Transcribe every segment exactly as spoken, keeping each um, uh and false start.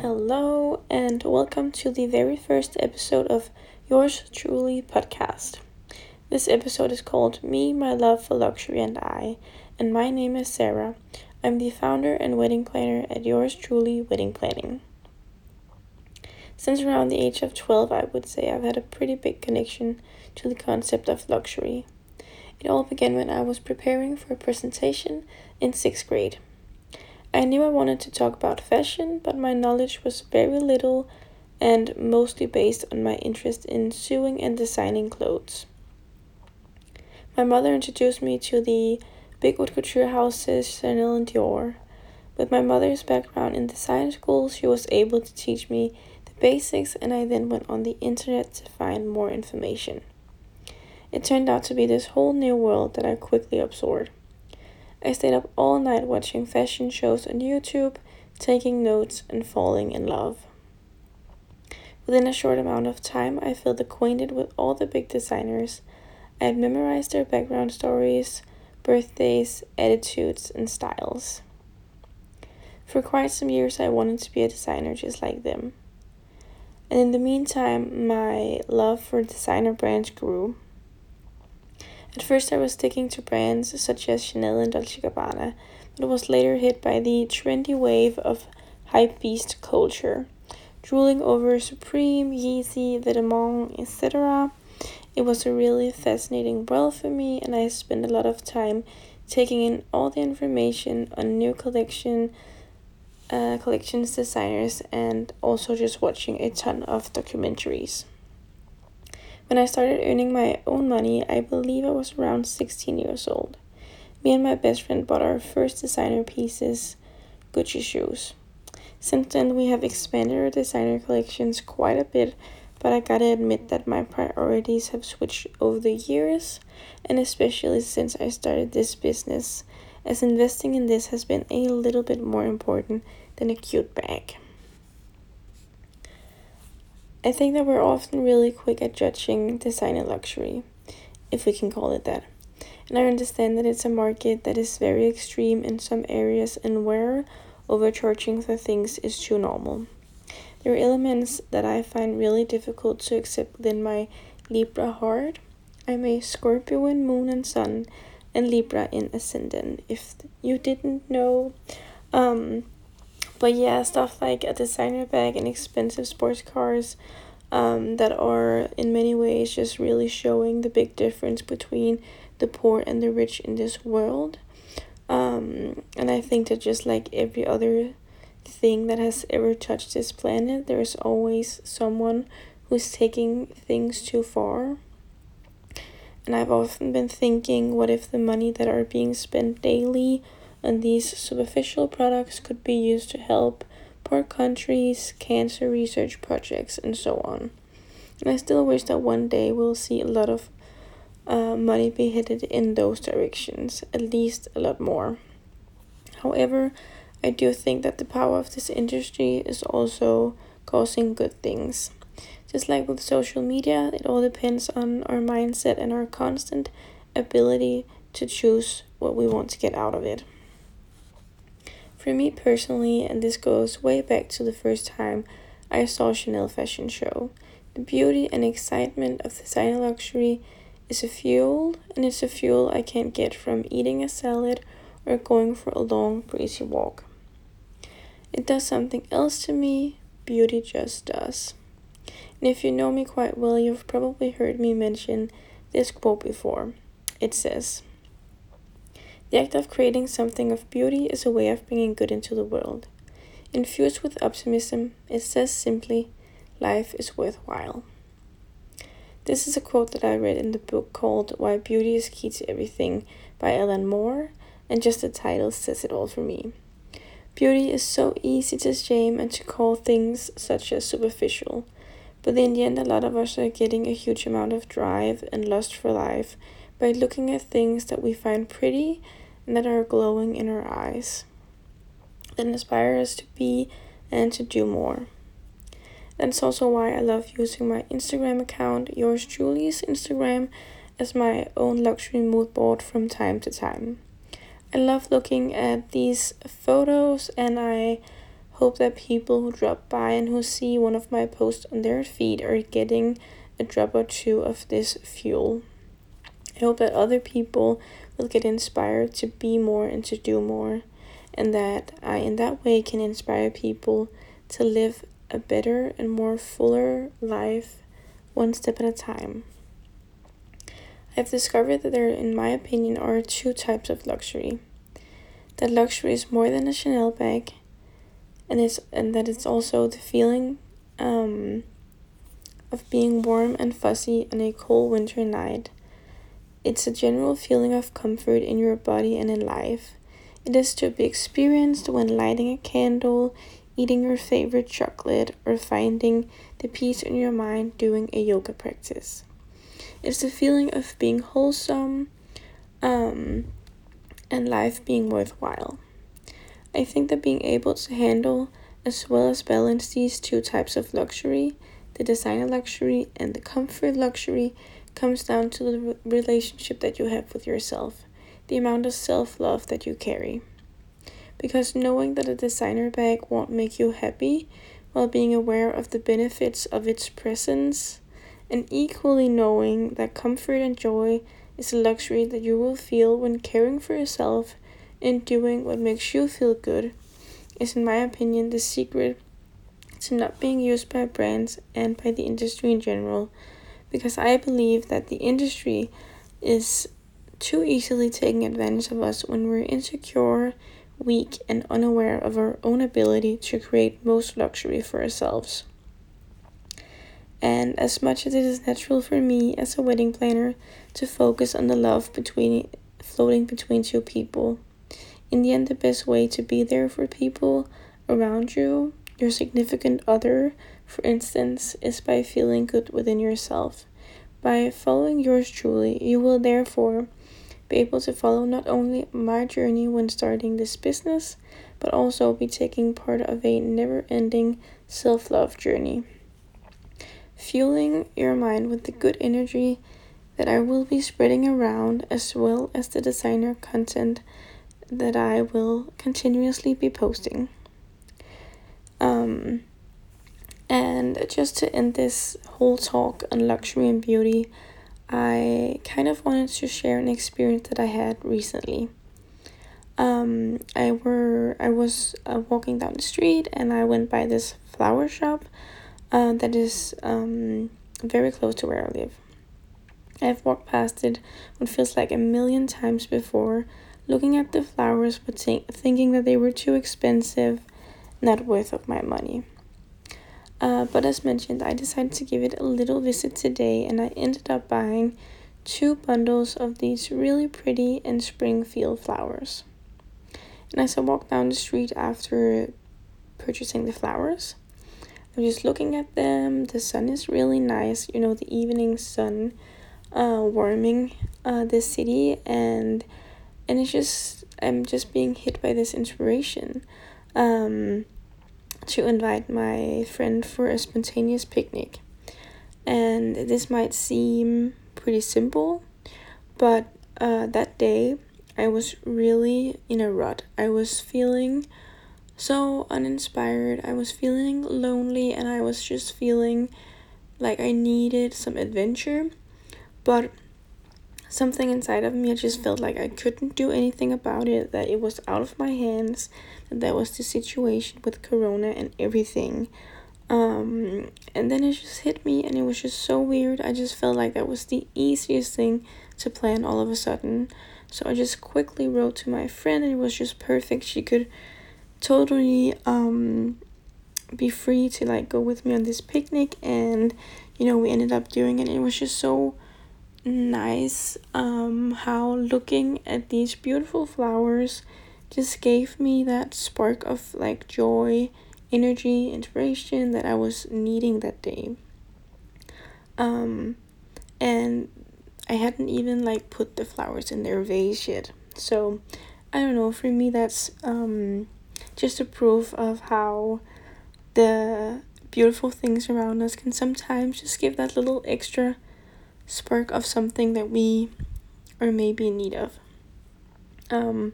Hello and welcome to the very first episode of Yours Truly podcast. This episode is called Me, My Love for Luxury and I, and my name is Sarah. I'm the founder and wedding planner at Yours Truly Wedding Planning. Since around the age of twelve, I would say I've had a pretty big connection to the concept of luxury. It all began when I was preparing for a presentation in sixth grade. I knew I wanted to talk about fashion, but my knowledge was very little and mostly based on my interest in sewing and designing clothes. My mother introduced me to the big haute couture houses, Chanel and Dior. With my mother's background in design school, she was able to teach me basics, and I then went on the internet to find more information. It turned out to be this whole new world that I quickly absorbed. I stayed up all night watching fashion shows on YouTube, taking notes and falling in love. Within a short amount of time, I felt acquainted with all the big designers. I had memorized their background stories, birthdays, attitudes, and styles. For quite some years, I wanted to be a designer just like them. And in the meantime, my love for designer brands grew. At first, I was sticking to brands such as Chanel and Dolce and Gabbana, but was later hit by the trendy wave of hypebeast culture. Drooling over Supreme, Yeezy, Vetements, et cetera, it was a really fascinating world for me, and I spent a lot of time taking in all the information on new collection. Uh, collections, designers, and also just watching a ton of documentaries. When I started earning my own money, I believe I was around sixteen years old. Me and my best friend bought our first designer pieces, Gucci shoes. Since then, we have expanded our designer collections quite a bit, but I gotta admit that my priorities have switched over the years, and especially since I started this business, as investing in this has been a little bit more important than a cute bag. I think that we're often really quick at judging designer luxury, if we can call it that. And I understand that it's a market that is very extreme in some areas and where overcharging for things is too normal. There are elements that I find really difficult to accept within my Libra heart. I'm a Scorpio in moon and sun, and Libra in ascendant, if you didn't know. Um, but yeah, stuff like a designer bag and expensive sports cars um, that are in many ways just really showing the big difference between the poor and the rich in this world. Um, and I think that just like every other thing that has ever touched this planet, there is always someone who's taking things too far. And I've often been thinking, what if the money that are being spent daily on these superficial products could be used to help poor countries, cancer research projects, and so on. And I still wish that one day we'll see a lot of uh, money be headed in those directions, at least a lot more. However, I do think that the power of this industry is also causing good things. Just like with social media, it all depends on our mindset and our constant ability to choose what we want to get out of it. For me personally, and this goes way back to the first time I saw Chanel fashion show, the beauty and excitement of designer luxury is a fuel, and it's a fuel I can't get from eating a salad or going for a long, breezy walk. It does something else to me. Beauty just does. And if you know me quite well, you've probably heard me mention this quote before. It says, "The act of creating something of beauty is a way of bringing good into the world. Infused with optimism, it says simply, life is worthwhile." This is a quote that I read in the book called Why Beauty is Key to Everything by Ellen Moore, and just the title says it all for me. Beauty is so easy to shame and to call things such as superficial. But in the end, a lot of us are getting a huge amount of drive and lust for life by looking at things that we find pretty and that are glowing in our eyes, that inspire us to be and to do more. That's also why I love using my Instagram account, yours julie's Instagram, as my own luxury mood board from time to time. I love looking at these photos, and I hope that people who drop by and who see one of my posts on their feed are getting a drop or two of this fuel. I hope that other people will get inspired to be more and to do more, and that I in that way can inspire people to live a better and more fuller life one step at a time. I've discovered that there, in my opinion, are two types of luxury. That luxury is more than a Chanel bag, and it's and that it's also the feeling um, of being warm and fuzzy on a cold winter night. It's a general feeling of comfort in your body and in life. It is to be experienced when lighting a candle, eating your favorite chocolate, or finding the peace in your mind doing a yoga practice. It's the feeling of being wholesome um, and life being worthwhile. I think that being able to handle as well as balance these two types of luxury, the designer luxury and the comfort luxury, comes down to the relationship that you have with yourself, the amount of self-love that you carry. Because knowing that a designer bag won't make you happy, while being aware of the benefits of its presence, and equally knowing that comfort and joy is a luxury that you will feel when caring for yourself and doing what makes you feel good, is in my opinion the secret to not being used by brands and by the industry in general, because I believe that the industry is too easily taking advantage of us when we're insecure, weak, and unaware of our own ability to create most luxury for ourselves. And as much as it is natural for me as a wedding planner to focus on the love between floating between two people, in the end the best way to be there for people around you, your significant other, for instance, is by feeling good within yourself. By following yours truly, you will therefore be able to follow not only my journey when starting this business, but also be taking part of a never-ending self-love journey. Fueling your mind with the good energy that I will be spreading around, as well as the designer content that I will continuously be posting. Um, and just to end this whole talk on luxury and beauty, I kind of wanted to share an experience that I had recently. Um, I were I was uh, walking down the street, and I went by this flower shop. Uh, that is um, very close to where I live. I've walked past it what feels like a million times before, looking at the flowers but think- thinking that they were too expensive, not worth of my money. Uh, but as mentioned, I decided to give it a little visit today, and I ended up buying two bundles of these really pretty and spring feel flowers. And as I walked down the street after purchasing the flowers, I'm just looking at them. The sun is really nice, you know, the evening sun uh, warming uh, this city, and and it's just, I'm just being hit by this inspiration um, to invite my friend for a spontaneous picnic. And this might seem pretty simple, but uh, that day I was really in a rut. I was feeling so uninspired, I was feeling lonely, and I was just feeling like I needed some adventure, but something inside of me, I just felt like I couldn't do anything about it, that it was out of my hands, that that was the situation with Corona and everything. Um, and then it just hit me, and it was just so weird. I just felt like that was the easiest thing to plan all of a sudden, so I just quickly wrote to my friend, and it was just perfect. She could totally um be free to like go with me on this picnic, and you know, we ended up doing it. It was just so nice um how looking at these beautiful flowers just gave me that spark of like joy, energy, inspiration that I was needing that day. Um and I hadn't even like put the flowers in their vase yet, so I don't know, for me that's um just a proof of how the beautiful things around us can sometimes just give that little extra spark of something that we are maybe in need of. Um,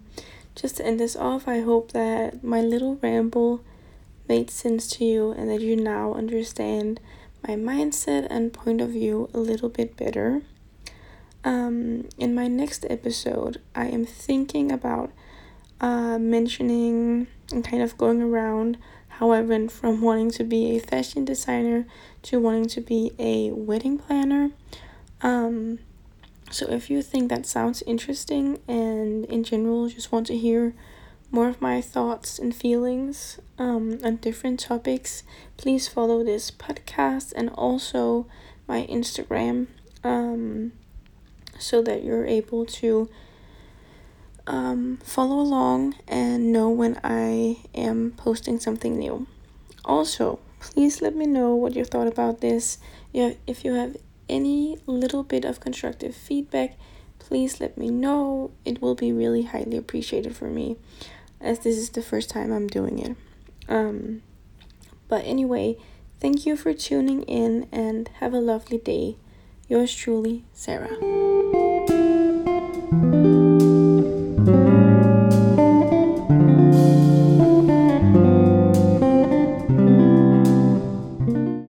just to end this off, I hope that my little ramble made sense to you and that you now understand my mindset and point of view a little bit better. Um, in my next episode, I am thinking about uh, mentioning and kind of going around how I went from wanting to be a fashion designer to wanting to be a wedding planner. Um, so if you think that sounds interesting and in general just want to hear more of my thoughts and feelings um, on different topics, please follow this podcast and also my Instagram um, so that you're able to um, follow along and know when I am posting something new. Also, please let me know what you thought about this. If you have any little bit of constructive feedback, please let me know. It will be really highly appreciated for me, as this is the first time I'm doing it. Um, but anyway, thank you for tuning in and have a lovely day. Yours truly, Sarah.